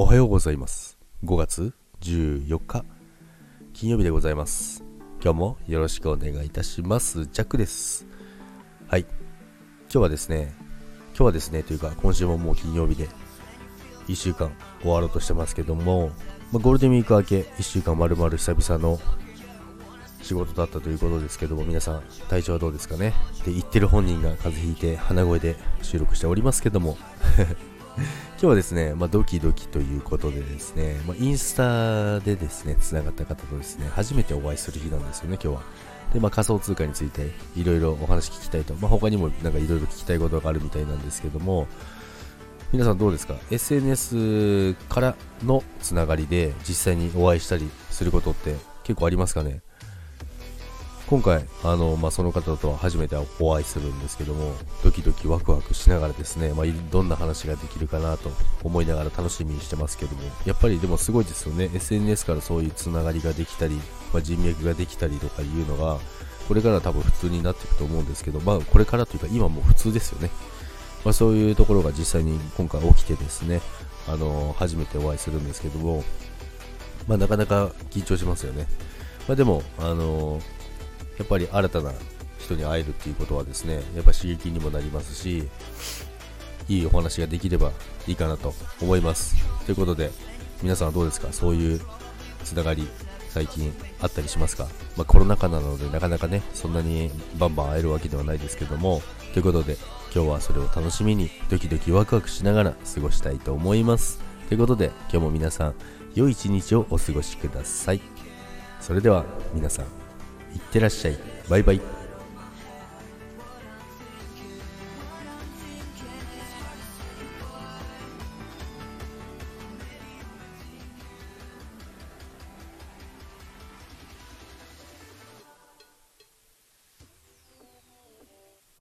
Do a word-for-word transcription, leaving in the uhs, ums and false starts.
おはようございます。ごがつじゅうよっか金曜日でございます。今日もよろしくお願いいたします。ジャックです。はい、今日はですね今日はですねというか今週ももう金曜日でいっしゅうかん終わろうとしてますけども、まあ、ゴールデンウィーク明けいっしゅうかん丸々久々の仕事だったということですけども、皆さん体調はどうですかね。で言ってる本人が風邪ひいて鼻声で収録しておりますけども今日はですね、まあ、ドキドキということでですね、まあ、インスタでですねつながった方とですね初めてお会いする日なんですよね今日は。で、まあ、仮想通貨についていろいろお話聞きたいと、まあ、他にもなんかいろいろ聞きたいことがあるみたいなんですけども、皆さんどうですか？ エスエヌエス からのつながりで実際にお会いしたりすることって結構ありますかね。今回あの、まあ、その方とは初めてお会いするんですけども、ドキドキワクワクしながらですね、まあ、どんな話ができるかなと思いながら楽しみにしてますけども、やっぱりでもすごいですよね。 エスエヌエス からそういうつながりができたり、まあ、人脈ができたりとかいうのがこれから多分普通になっていくと思うんですけど、まあ、これからというか今もう普通ですよね。まあ、そういうところが実際に今回起きてですね、あの初めてお会いするんですけども、まあ、なかなか緊張しますよね。まあ、でもあのやっぱり新たな人に会えるっていうことはですね、やっぱ刺激にもなりますし、いいお話ができればいいかなと思います。ということで、皆さんはどうですか？そういうつながり、最近あったりしますか？まあ、コロナ禍なのでなかなかね、そんなにバンバン会えるわけではないですけども、ということで、今日はそれを楽しみに、ドキドキワクワクしながら過ごしたいと思います。ということで、今日も皆さん、良い一日をお過ごしください。それでは、皆さん、いってらっしゃい。バイバイ。